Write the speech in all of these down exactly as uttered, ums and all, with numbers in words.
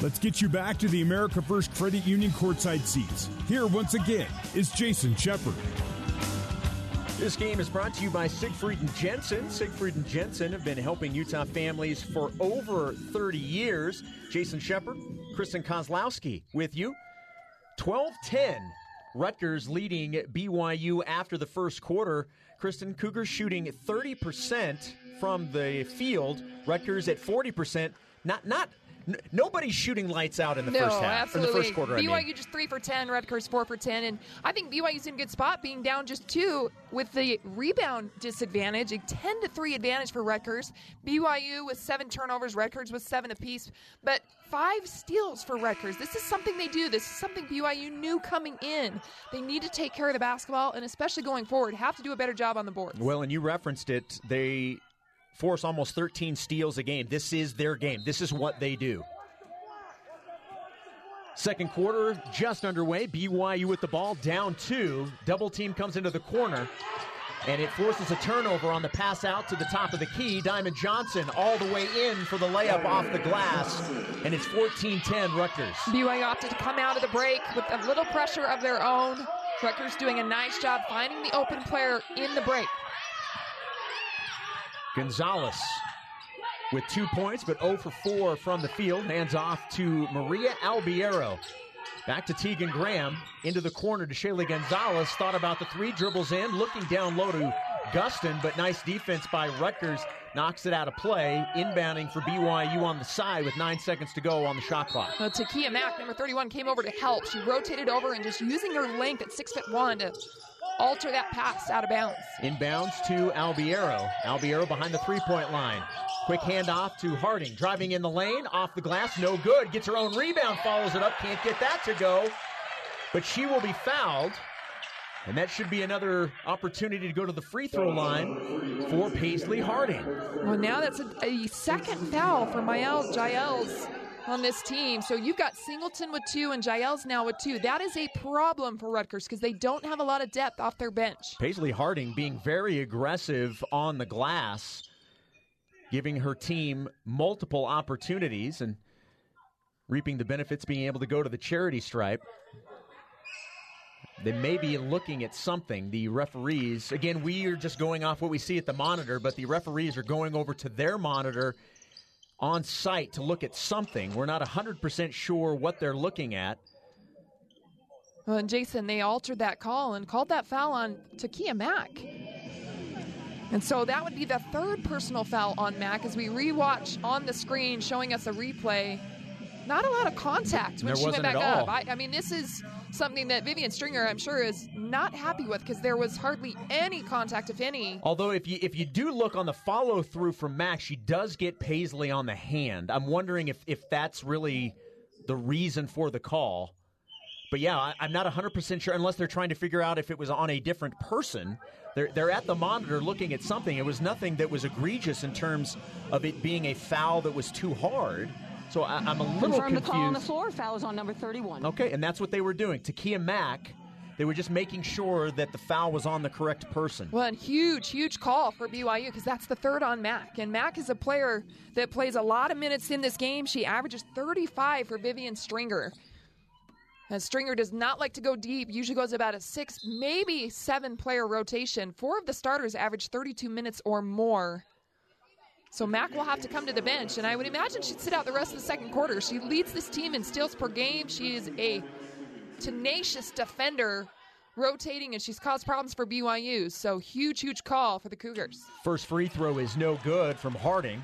Let's get you back to the America First Credit Union courtside seats. Here once again is Jason Shepard. This game is brought to you by Siegfried and Jensen. Siegfried and Jensen have been helping Utah families for over thirty years. Jason Shepard, Kristen Kozlowski with you. twelve ten, Rutgers leading B Y U after the first quarter. Kristen, Cougars shooting thirty percent from the field. Rutgers at forty percent. Not, not, n- nobody's shooting lights out in the no, first half, absolutely. in the first quarter. B Y U I mean. just three for ten, Rutgers four for ten. And I think B Y U's in a good spot, being down just two with the rebound disadvantage, a ten to three advantage for Rutgers. B Y U with seven turnovers, Rutgers with seven apiece. But five steals for Rutgers. This is something they do. This is something B Y U knew coming in. They need to take care of the basketball, and especially going forward, have to do a better job on the boards. Well, and you referenced it. They force almost thirteen steals a game. This is their game. This is what they do. Second quarter just underway. B Y U with the ball, down two. Double team comes into the corner, and it forces a turnover on the pass out to the top of the key. Diamond Johnson all the way in for the layup off the glass, and it's fourteen ten Rutgers. B Y U opted to come out of the break with a little pressure of their own. Rutgers doing a nice job finding the open player in the break. Gonzalez with two points, but zero for four from the field. Hands off to Maria Albiero. Back to Tegan Graham. Into the corner to Shayla Gonzalez. Thought about the three, dribbles in, looking down low to Gustin, but nice defense by Rutgers. Knocks it out of play. Inbounding for B Y U on the side with nine seconds to go on the shot clock. Well, Takiya Mack, number thirty-one, came over to help. She rotated over and just using her length at six foot one to alter that pass out of bounds. Inbounds to Albiero. Albiero behind the three-point line. Quick handoff to Harding. Driving in the lane. Off the glass. No good. Gets her own rebound. Follows it up. Can't get that to go. But she will be fouled. And that should be another opportunity to go to the free throw line for Paisley Harding. Well, now that's a, a second foul for Myel Giles on this team. So you've got Singleton with two and Giles now with two. That is a problem for Rutgers because they don't have a lot of depth off their bench. Paisley Harding being very aggressive on the glass, giving her team multiple opportunities and reaping the benefits, being able to go to the charity stripe. They may be looking at something. The referees, again, we are just going off what we see at the monitor, but the referees are going over to their monitor on site to look at something. We're not one hundred percent sure what they're looking at. Well, and Jason, they altered that call and called that foul on Takiya Mack. And so that would be the third personal foul on Mack as we rewatch on the screen showing us a replay. Not a lot of contact when there she went back up. I, I mean, this is something that Vivian Stringer, I'm sure, is not happy with because there was hardly any contact, if any. Although, if you if you do look on the follow-through from Max, she does get Paisley on the hand. I'm wondering if, if that's really the reason for the call. But, yeah, I, I'm not one hundred percent sure, unless they're trying to figure out if it was on a different person. They're, they're at the monitor looking at something. It was nothing that was egregious in terms of it being a foul that was too hard. So I, I'm a little confirmed confused. Confirmed the call on the floor. Foul is on number thirty-one. Okay, and that's what they were doing. Takiya Mack, they were just making sure that the foul was on the correct person. Well, and huge, huge call for B Y U because that's the third on Mack. And Mack is a player that plays a lot of minutes in this game. She averages thirty-five for Vivian Stringer. And Stringer does not like to go deep. Usually goes about a six, maybe seven-player rotation. Four of the starters average thirty-two minutes or more. So Mack will have to come to the bench, and I would imagine she'd sit out the rest of the second quarter. She leads this team in steals per game. She is a tenacious defender rotating, and she's caused problems for B Y U. So huge, huge call for the Cougars. First free throw is no good from Harding.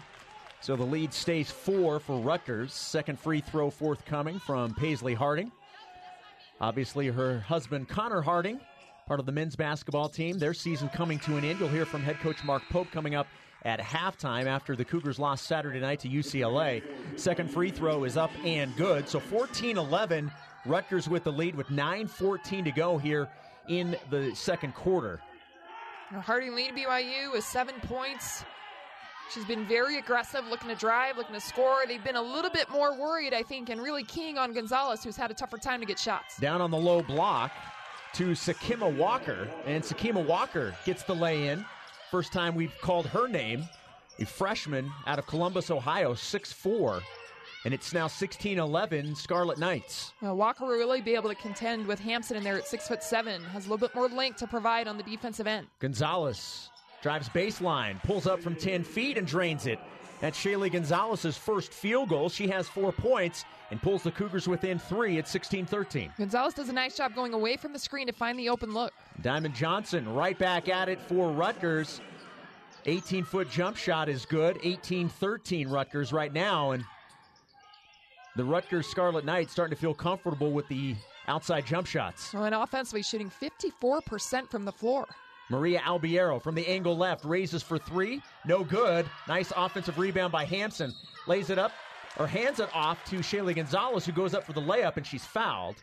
So the lead stays four for Rutgers. Second free throw forthcoming from Paisley Harding. Obviously her husband, Connor Harding, part of the men's basketball team. Their season coming to an end. You'll hear from head coach Mark Pope coming up at halftime after the Cougars lost Saturday night to U C L A. Second free throw is up and good. So fourteen eleven, Rutgers with the lead with nine fourteen to go here in the second quarter. Harding lead B Y U with seven points. She's been very aggressive, looking to drive, looking to score. They've been a little bit more worried, I think, and really keying on Gonzalez, who's had a tougher time to get shots. Down on the low block to Sakima Walker, and Sakima Walker gets the lay-in. First time we've called her name, a freshman out of Columbus, Ohio, six foot four, and it's now sixteen eleven Scarlet Knights. Now, Walker will really be able to contend with Hampson in there at six foot seven. Has a little bit more length to provide on the defensive end. Gonzalez drives baseline, pulls up from ten feet and drains it. That's Shayla Gonzalez's first field goal. She has four points and pulls the Cougars within three at sixteen thirteen. Gonzalez does a nice job going away from the screen to find the open look. Diamond Johnson right back at it for Rutgers. eighteen-foot jump shot is good. eighteen thirteen Rutgers right now. And the Rutgers Scarlet Knights starting to feel comfortable with the outside jump shots. Well, and offensively shooting fifty-four percent from the floor. Maria Albiero from the angle left raises for three. No good. Nice offensive rebound by Hampson. Lays it up, or hands it off to Shayla Gonzalez, who goes up for the layup, and she's fouled.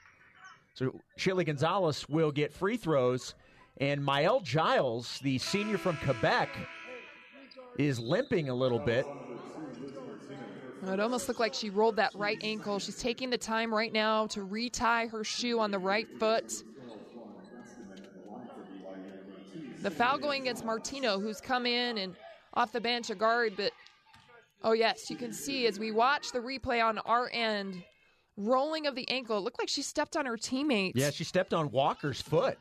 So Shayla Gonzalez will get free throws. And Myel Giles, the senior from Quebec, is limping a little bit. It almost looked like she rolled that right ankle. She's taking the time right now to retie her shoe on the right foot. The foul going against Martino, who's come in and off the bench a guard. But, oh, yes, you can see as we watch the replay on our end, rolling of the ankle. It looked like she stepped on her teammate. Yeah, she stepped on Walker's foot.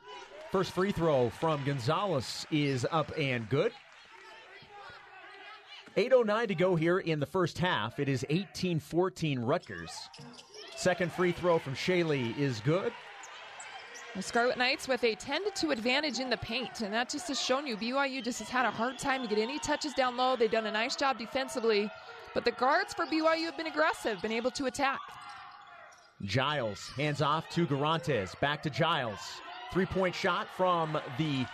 First free throw from Gonzalez is up and good. eight oh nine to go here in the first half. It is eighteen fourteen Rutgers. Second free throw from Shaylee is good. The Scarlet Knights with a ten to two advantage in the paint, and that just has shown you B Y U just has had a hard time to get any touches down low. They've done a nice job defensively, but the guards for B Y U have been aggressive, been able to attack. Giles hands off to Guirantes, back to Giles. Three-point shot from the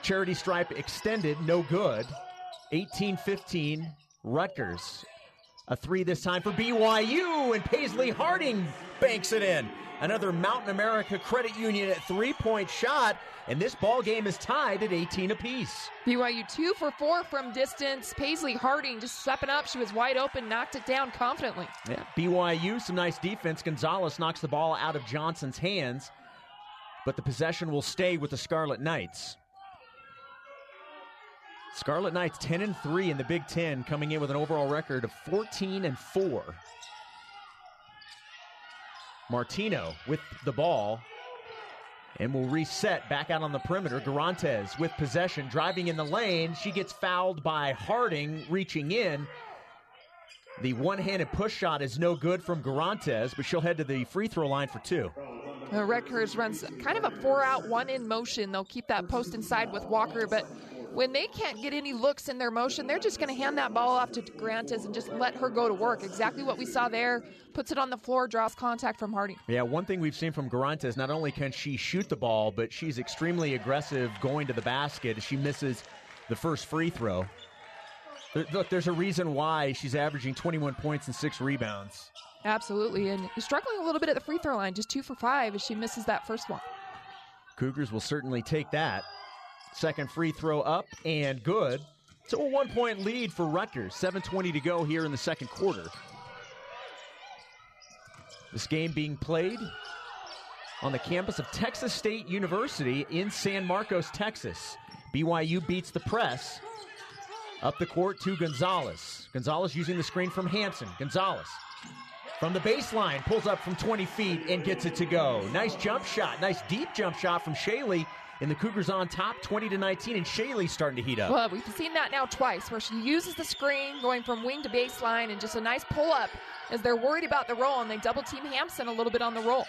charity stripe extended, no good. eighteen fifteen Rutgers. A three this time for B Y U, and Paisley Harding banks it in. Another Mountain America Credit Union at three-point shot, and this ball game is tied at eighteen apiece. B Y U two for four from distance. Paisley Harding just stepping up. She was wide open, knocked it down confidently. Yeah, B Y U, some nice defense. Gonzalez knocks the ball out of Johnson's hands, but the possession will stay with the Scarlet Knights. Scarlet Knights ten and three in the Big Ten, coming in with an overall record of fourteen and four. Martino with the ball and will reset back out on the perimeter. Guirantes with possession, driving in the lane. She gets fouled by Harding, reaching in. The one-handed push shot is no good from Guirantes, but she'll head to the free throw line for two. The Rutgers runs kind of a four-out, one-in motion. They'll keep that post inside with Walker, but when they can't get any looks in their motion, they're just going to hand that ball off to Grantes and just let her go to work. Exactly what we saw there. Puts it on the floor, draws contact from Harding. Yeah, one thing we've seen from Grantes, not only can she shoot the ball, but she's extremely aggressive going to the basket. She misses the first free throw. There, look, there's a reason why she's averaging twenty-one points and six rebounds. Absolutely, and struggling a little bit at the free throw line, just two for five as she misses that first one. Cougars will certainly take that. Second free throw up and good. So a one-point lead for Rutgers. seven twenty to go here in the second quarter. This game being played on the campus of Texas State University in San Marcos, Texas. B Y U beats the press. Up the court to Gonzalez. Gonzalez using the screen from Hampson. Gonzalez from the baseline pulls up from twenty feet and gets it to go. Nice jump shot. Nice deep jump shot from Shaylee. And the Cougars on top, twenty to nineteen, and Shaylee's starting to heat up. Well, we've seen that now twice, where she uses the screen, going from wing to baseline, and just a nice pull-up as they're worried about the roll, and they double-team Hampson a little bit on the roll.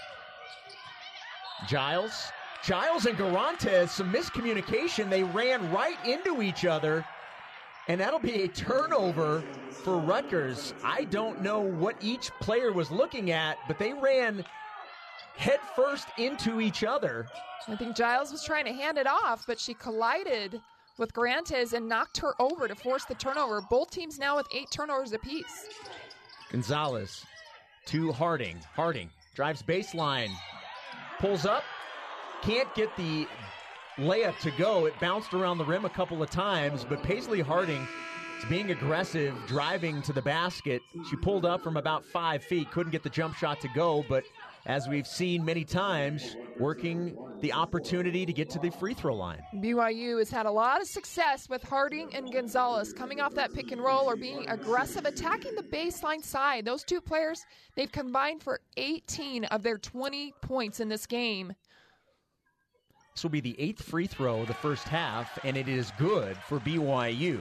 Giles. Giles and Guirantes, some miscommunication. They ran right into each other, and that'll be a turnover for Rutgers. I don't know what each player was looking at, but they ran head first into each other. I think Giles was trying to hand it off, but she collided with Guirantes and knocked her over to force the turnover. Both teams now with eight turnovers apiece. Gonzalez to Harding. Harding drives baseline, pulls up, can't get the layup to go. It bounced around the rim a couple of times, but Paisley Harding is being aggressive, driving to the basket. She pulled up from about five feet, couldn't get the jump shot to go, but as we've seen many times, working the opportunity to get to the free throw line. B Y U has had a lot of success with Harding and Gonzalez coming off that pick and roll or being aggressive, attacking the baseline side. Those two players, they've combined for eighteen of their twenty points in this game. This will be the eighth free throw of the first half, and it is good for B Y U.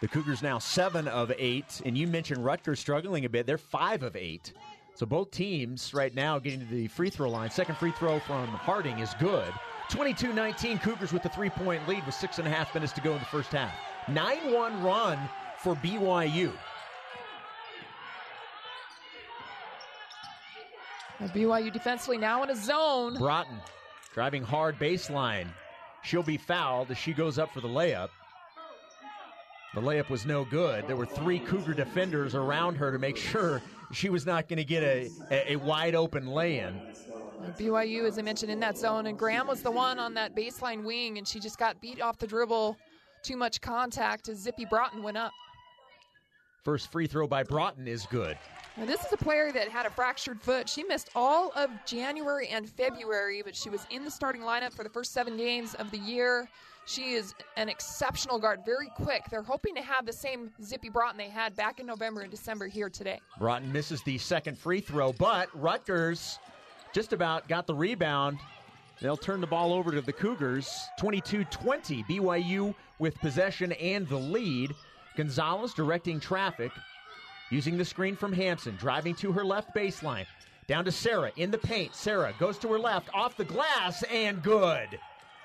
The Cougars now seven of eight, and you mentioned Rutgers struggling a bit. They're five of eight. So both teams right now getting to the free throw line. Second free throw from Harding is good. twenty-two nineteen, Cougars with a three-point lead with six and a half minutes to go in the first half. nine one run for B Y U. Now B Y U defensively now in a zone. Broughton driving hard baseline. She'll be fouled as she goes up for the layup. The layup was no good. There were three Cougar defenders around her to make sure she was not going to get a, a, a wide-open lay-in. B Y U, as I mentioned, in that zone, and Graham was the one on that baseline wing, and she just got beat off the dribble. Too much contact as Zippy Broughton went up. First free throw by Broughton is good. Now, this is a player that had a fractured foot. She missed all of January and February, but she was in the starting lineup for the first seven games of the year. She is an exceptional guard, very quick. They're hoping to have the same Zippy Broughton they had back in November and December here today. Broughton misses the second free throw, but Rutgers just about got the rebound. They'll turn the ball over to the Cougars. twenty-two twenty, B Y U with possession and the lead. Gonzalez directing traffic, using the screen from Hampson, driving to her left baseline. Down to Sarah in the paint. Sarah goes to her left, off the glass, and good.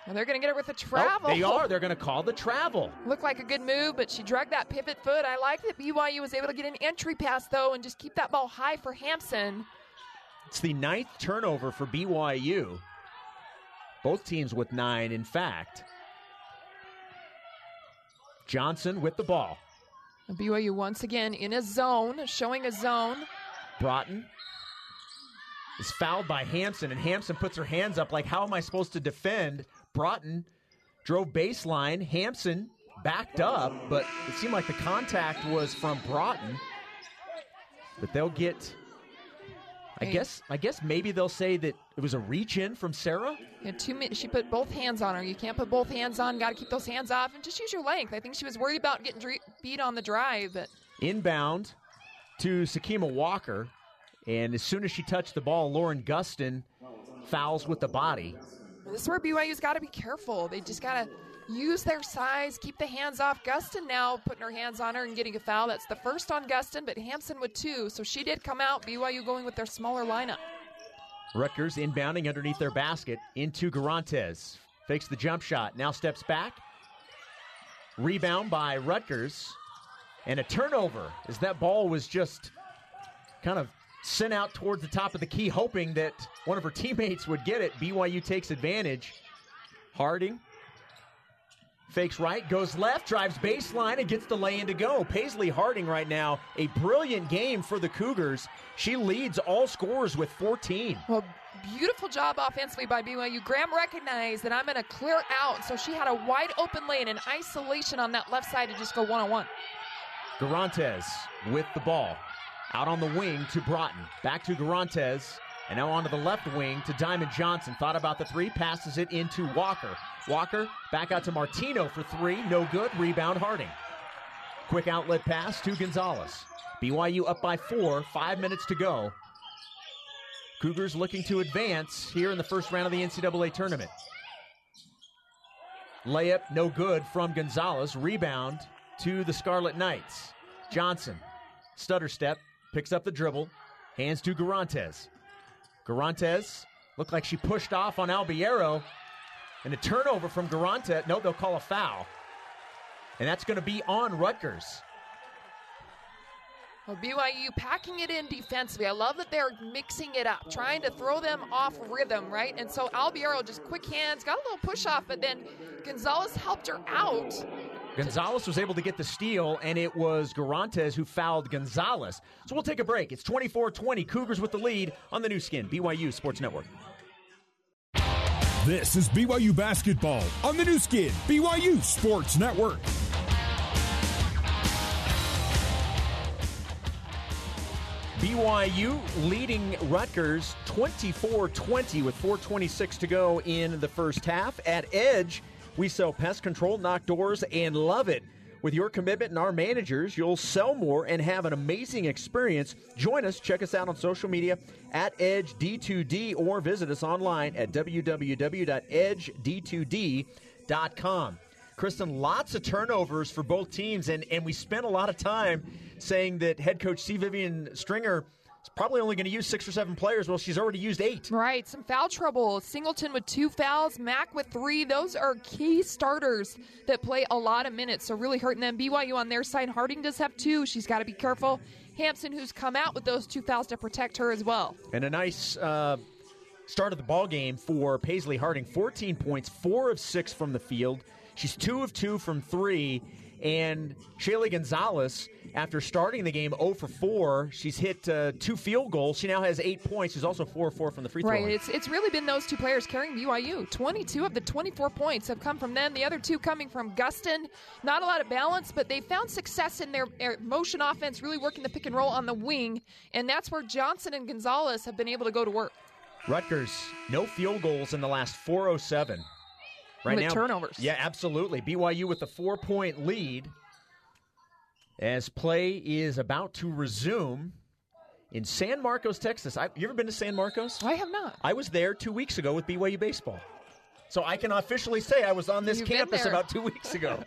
And they're going to get it with a travel. Oh, they are. They're going to call the travel. Looked like a good move, but she dragged that pivot foot. I like that B Y U was able to get an entry pass, though, and just keep that ball high for Hampson. It's the ninth turnover for B Y U. Both teams with nine, in fact. Johnson with the ball. B Y U once again in a zone, showing a zone. Broughton is fouled by Hampson, and Hampson puts her hands up like, how am I supposed to defend? Broughton drove baseline. Hampson backed up, but it seemed like the contact was from Broughton. But they'll get, I hey. guess, I guess maybe they'll say that it was a reach in from Sarah. Yeah, two minutes. She put both hands on her. You can't put both hands on. Got to keep those hands off and just use your length. I think she was worried about getting dre- beat on the drive. But inbound to Sakima Walker, and as soon as she touched the ball, Lauren Gustin fouls with the body. This is where B Y U's got to be careful. They just got to use their size, keep the hands off. Gustin now putting her hands on her and getting a foul. That's the first on Gustin, but Hampson with two. So she did come out. B Y U going with their smaller lineup. Rutgers inbounding underneath their basket into Guirantes. Fakes the jump shot. Now steps back. Rebound by Rutgers. And a turnover as that ball was just kind of sent out towards the top of the key, hoping that one of her teammates would get it. B Y U takes advantage. Harding fakes right, goes left, drives baseline, and gets the lay-in to go. Paisley Harding right now, a brilliant game for the Cougars. She leads all scorers with fourteen. Well, beautiful job offensively by B Y U. Graham recognized that I'm going to clear out, so she had a wide-open lane in isolation on that left side to just go one-on-one. Guirantes with the ball. Out on the wing to Broughton. Back to Guirantes. And now onto the left wing to Diamond Johnson. Thought about the three. Passes it into Walker. Walker back out to Martino for three. No good. Rebound Harding. Quick outlet pass to Gonzalez. B Y U up by four. Five minutes to go. Cougars looking to advance here in the first round of the N C double A tournament. Layup no good from Gonzalez. Rebound to the Scarlet Knights. Johnson. Stutter step. Picks up the dribble, hands to Guirantes. Guirantes looked like she pushed off on Albiero, and a turnover from Guirantes. No, they'll call a foul, and that's going to be on Rutgers. Well, B Y U packing it in defensively. I love that they're mixing it up, trying to throw them off rhythm, right? And so Albiero just quick hands, got a little push off, but then Gonzalez helped her out. Gonzalez was able to get the steal, and it was Guirantes who fouled Gonzalez. So we'll take a break. It's twenty-four twenty, Cougars with the lead on the new skin, B Y U Sports Network. This is B Y U Basketball on the new skin, B Y U Sports Network. B Y U leading Rutgers twenty-four twenty with four twenty-six to go in the first half. At Edge, we sell pest control, knock doors, and love it. With your commitment and our managers, you'll sell more and have an amazing experience. Join us. Check us out on social media at Edge D two D or visit us online at w w w dot edge d two d dot com. Kristen, lots of turnovers for both teams, and, and we spent a lot of time saying that head coach C. Vivian Stringer is probably only going to use six or seven players. Well, she's already used eight. Right, some foul trouble. Singleton with two fouls, Mack with three. Those are key starters that play a lot of minutes, so really hurting them. B Y U on their side, Harding does have two. She's got to be careful. Hampson, who's come out with those two fouls to protect her as well. And a nice uh, start of the ball game for Paisley Harding. fourteen points, four of six from the field. She's two of two from three, and Shayla Gonzalez, after starting the game zero for four, she's hit uh, two field goals. She now has eight points. She's also four of four from the free throw line. Right. It's it's really been those two players carrying B Y U. twenty-two of the twenty-four points have come from them. The other two coming from Gustin. Not a lot of balance, but they found success in their motion offense, really working the pick and roll on the wing, and that's where Johnson and Gonzalez have been able to go to work. Rutgers, no field goals in the last four oh seven. Right now, turnovers. Yeah, absolutely. B Y U with a four-point lead as play is about to resume in San Marcos, Texas. I, you ever been to San Marcos? I have not. I was there two weeks ago with B Y U baseball. So I can officially say I was on this You've campus about two weeks ago.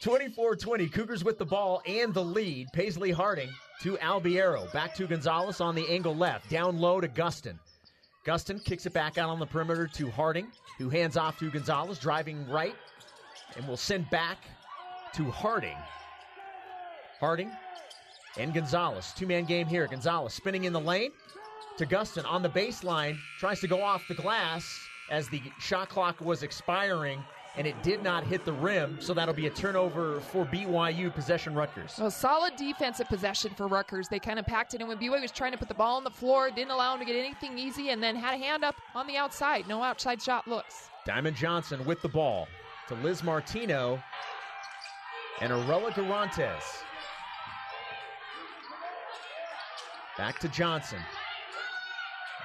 twenty-four twenty, Cougars with the ball and the lead. Paisley Harding to Albiero. Back to Gonzalez on the angle left. Down low to Gustin. Gustin kicks it back out on the perimeter to Harding, who hands off to Gonzalez, driving right, and will send back to Harding. Harding and Gonzalez. Two-man game here. Gonzalez spinning in the lane to Gustin on the baseline, tries to go off the glass as the shot clock was expiring, and it did not hit the rim, so that'll be a turnover for B Y U. Possession Rutgers. Well, solid defensive possession for Rutgers. They kind of packed it in when B Y U was trying to put the ball on the floor, didn't allow him to get anything easy, and then had a hand up on the outside. No outside shot looks. Diamond Johnson with the ball to Liz Martino and Arella Guirantes. Back to Johnson.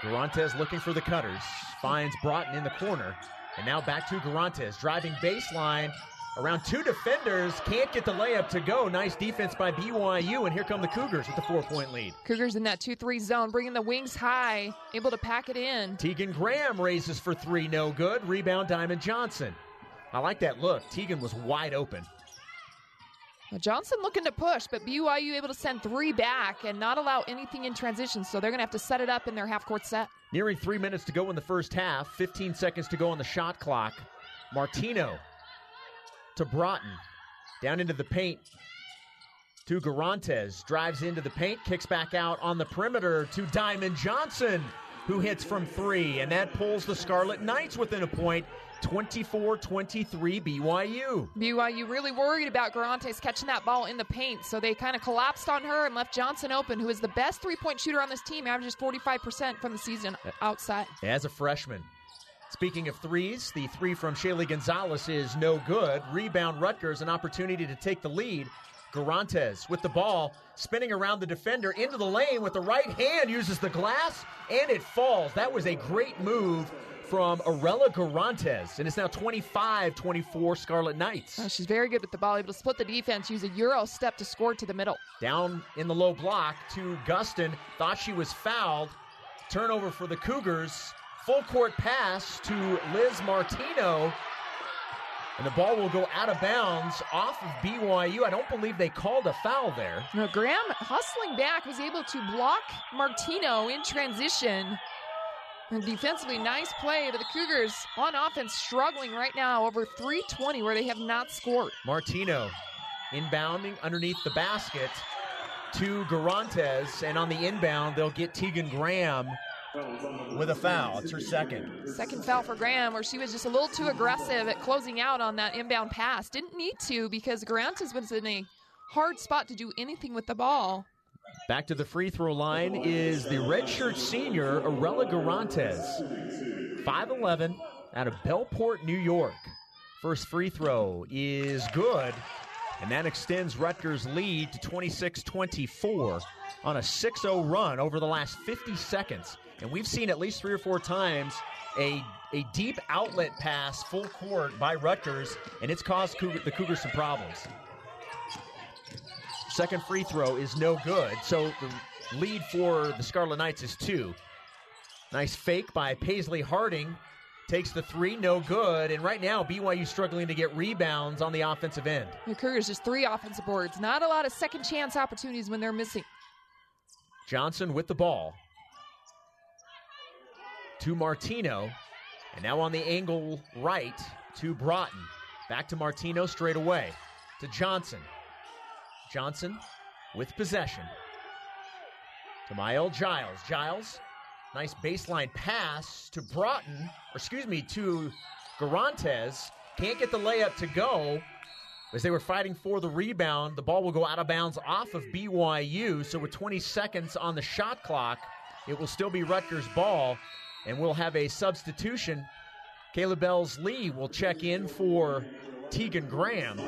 Guirantes looking for the cutters. Finds Broughton in the corner. And now back to Guirantes, driving baseline around two defenders, can't get the layup to go. Nice defense by B Y U, and here come the Cougars with the four-point lead. Cougars in that two three zone, bringing the wings high, able to pack it in. Tegan Graham raises for three, no good. Rebound, Diamond Johnson. I like that look. Tegan was wide open. Well, Johnson looking to push, but B Y U able to send three back and not allow anything in transition, so they're going to have to set it up in their half-court set. Nearing three minutes to go in the first half. fifteen seconds to go on the shot clock. Martino to Broughton. Down into the paint to Guirantes. Drives into the paint. Kicks back out on the perimeter to Diamond Johnson, who hits from three. And that pulls the Scarlet Knights within a point. twenty-four twenty-three B Y U. B Y U really worried about Guirantes catching that ball in the paint, so they kind of collapsed on her and left Johnson open, who is the best three-point shooter on this team, averages forty-five percent from the season outside. As a freshman. Speaking of threes, the three from Shaylee Gonzalez is no good. Rebound Rutgers, an opportunity to take the lead. Guirantes with the ball, spinning around the defender into the lane with the right hand, uses the glass, and it falls. That was a great move from Arella Guirantes, and it's now twenty-five twenty-four Scarlet Knights. Oh, she's very good with the ball, able to split the defense, use a Euro step to score to the middle. Down in the low block to Gustin, thought she was fouled. Turnover for the Cougars. Full court pass to Liz Martino, and the ball will go out of bounds off of B Y U. I don't believe they called a foul there. No, Graham hustling back was able to block Martino in transition. Defensively, nice play, but the Cougars on offense struggling right now over three twenty where they have not scored. Martino inbounding underneath the basket to Guirantes, and on the inbound, they'll get Tegan Graham with a foul. It's her second. Second foul for Graham, where she was just a little too aggressive at closing out on that inbound pass. Didn't need to because Guirantes was in a hard spot to do anything with the ball. Back to the free throw line is the redshirt senior, Arella Guirantes. five eleven out of Bellport, New York. First free throw is good. And that extends Rutgers' lead to twenty-six twenty-four on a six oh run over the last fifty seconds. And we've seen at least three or four times a a deep outlet pass full court by Rutgers, and it's caused Cougar, the Cougars some problems. Second free throw is no good, so the lead for the Scarlet Knights is two. Nice fake by Paisley Harding. Takes the three, no good. And right now, B Y U struggling to get rebounds on the offensive end. The Cougars just three offensive boards. Not a lot of second chance opportunities when they're missing. Johnson with the ball. To Martino. And now on the angle right to Broughton. Back to Martino straight away. To Johnson. Johnson with possession. To Myel Giles. Giles. Nice baseline pass to Broughton, or excuse me, to Guirantes. Can't get the layup to go as they were fighting for the rebound. The ball will go out of bounds off of B Y U. So with twenty seconds on the shot clock, it will still be Rutgers' ball, and we'll have a substitution. Caleb Ellsley will check in for Tegan Graham.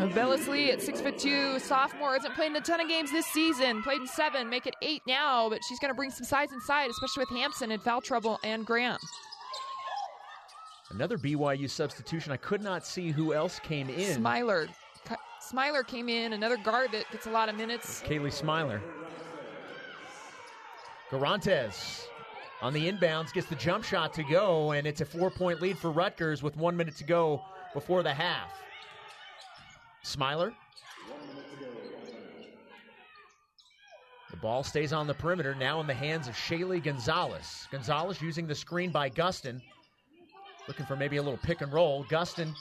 Ellsley at six foot two, sophomore, hasn't played in a ton of games this season. Played in seven, make it eight now, but she's going to bring some size inside, especially with Hampson in foul trouble and Graham. Another B Y U substitution. I could not see who else came in. Smiler. Smiler came in, another guard that gets a lot of minutes. Kaylee Smiler. Guirantes on the inbounds gets the jump shot to go, and it's a four-point lead for Rutgers with one minute to go before the half. Smiler. The ball stays on the perimeter, now in the hands of Shayla Gonzalez. Gonzalez using the screen by Gustin. Looking for maybe a little pick and roll. Gustin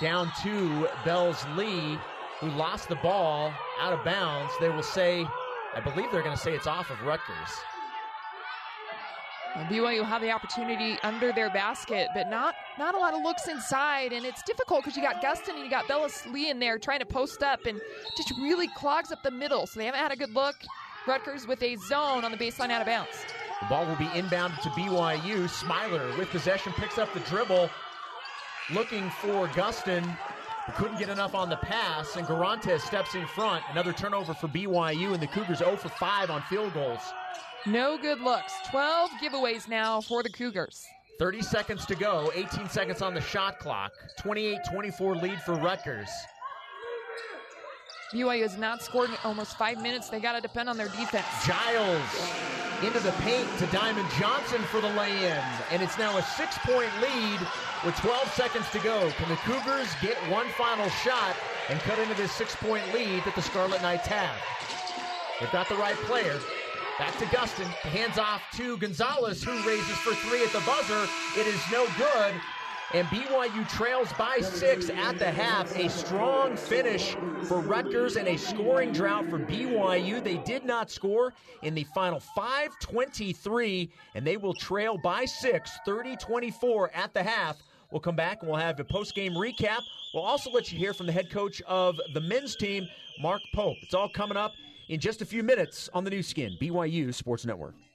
down to Ellsley, who lost the ball out of bounds. They will say, I believe they're going to say it's off of Rutgers. Well, B Y U have the opportunity under their basket, but not not a lot of looks inside, and it's difficult because you got Gustin and you got Ellsley in there trying to post up, and just really clogs up the middle, so they haven't had a good look. Rutgers with a zone on the baseline out of bounds. The ball will be inbounded to B Y U. Smiler with possession, picks up the dribble, looking for Gustin, but couldn't get enough on the pass, and Guirantes steps in front. Another turnover for B Y U, and the Cougars zero for five on field goals. No good looks. twelve giveaways now for the Cougars. thirty seconds to go. eighteen seconds on the shot clock. twenty-eight twenty-four lead for Rutgers. B Y U has not scored in almost five minutes. They got to depend on their defense. Giles into the paint to Diamond Johnson for the lay-in. And it's now a six-point lead with twelve seconds to go. Can the Cougars get one final shot and cut into this six-point lead that the Scarlet Knights have? They've got the right player. Back to Gustin, hands off to Gonzalez, who raises for three at the buzzer. It is no good, and B Y U trails by six at the half. A strong finish for Rutgers and a scoring drought for B Y U. They did not score in the final five twenty-three, and they will trail by six, thirty twenty-four at the half. We'll come back and we'll have a post-game recap. We'll also let you hear from the head coach of the men's team, Mark Pope. It's all coming up in just a few minutes on the new skin, B Y U Sports Network.